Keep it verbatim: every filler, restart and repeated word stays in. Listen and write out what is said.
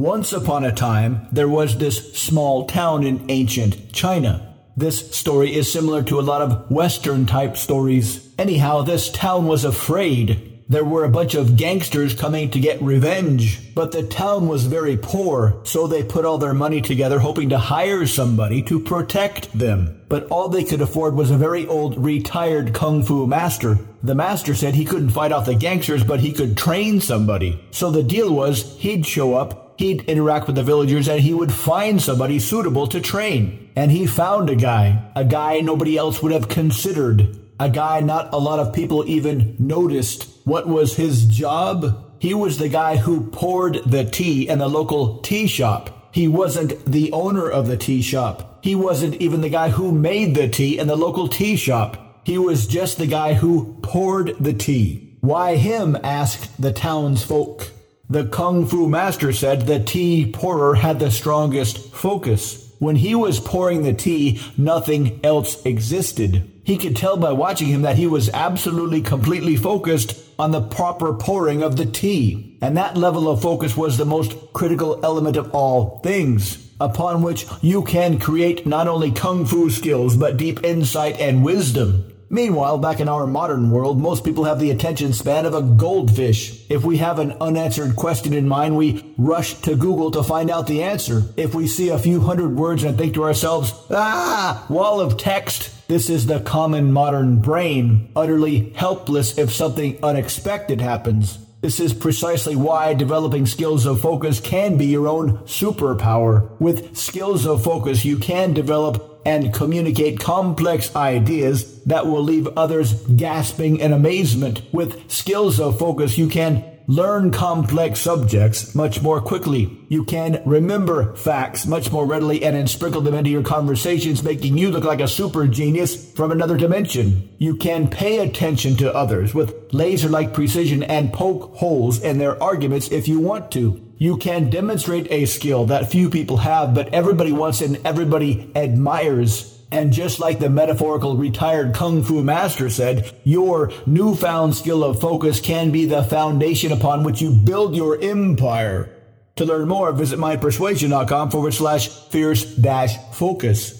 Once upon a time, there was this small town in ancient China. This story is similar to a lot of Western-type stories. Anyhow, this town was afraid. There were a bunch of gangsters coming to get revenge, but the town was very poor, so they put all their money together hoping to hire somebody to protect them. But all they could afford was a very old retired kung fu master. The master said he couldn't fight off the gangsters, but he could train somebody. So the deal was he'd show up, he'd interact with the villagers, and he would find somebody suitable to train. And he found a guy, a guy nobody else would have considered, a guy not a lot of people even noticed. What was his job? He was the guy who poured the tea in the local tea shop. He wasn't the owner of the tea shop. He wasn't even the guy who made the tea in the local tea shop. He was just the guy who poured the tea. Why him? asked the townsfolk. The Kung Fu master said the tea pourer had the strongest focus. When he was pouring the tea, nothing else existed. He could tell by watching him that he was absolutely, completely focused on the proper pouring of the tea. And that level of focus was the most critical element of all things, upon which you can create not only Kung Fu skills, but deep insight and wisdom. Meanwhile, back in our modern world, most people have the attention span of a goldfish. If we have an unanswered question in mind, we rush to Google to find out the answer. If we see a few hundred words and think to ourselves, ah, wall of text, this is the common modern brain, utterly helpless if something unexpected happens. This is precisely why developing skills of focus can be your own superpower. With skills of focus, you can develop and communicate complex ideas that will leave others gasping in amazement. With skills of focus, you can learn complex subjects much more quickly. You can remember facts much more readily and then sprinkle them into your conversations, making you look like a super genius from another dimension. You can pay attention to others with laser-like precision and poke holes in their arguments if you want to. You can demonstrate a skill that few people have, but everybody wants and everybody admires. And just like the metaphorical retired Kung Fu master said, your newfound skill of focus can be the foundation upon which you build your empire. To learn more, visit mindpersuasion dot com forward slash fierce dash focus.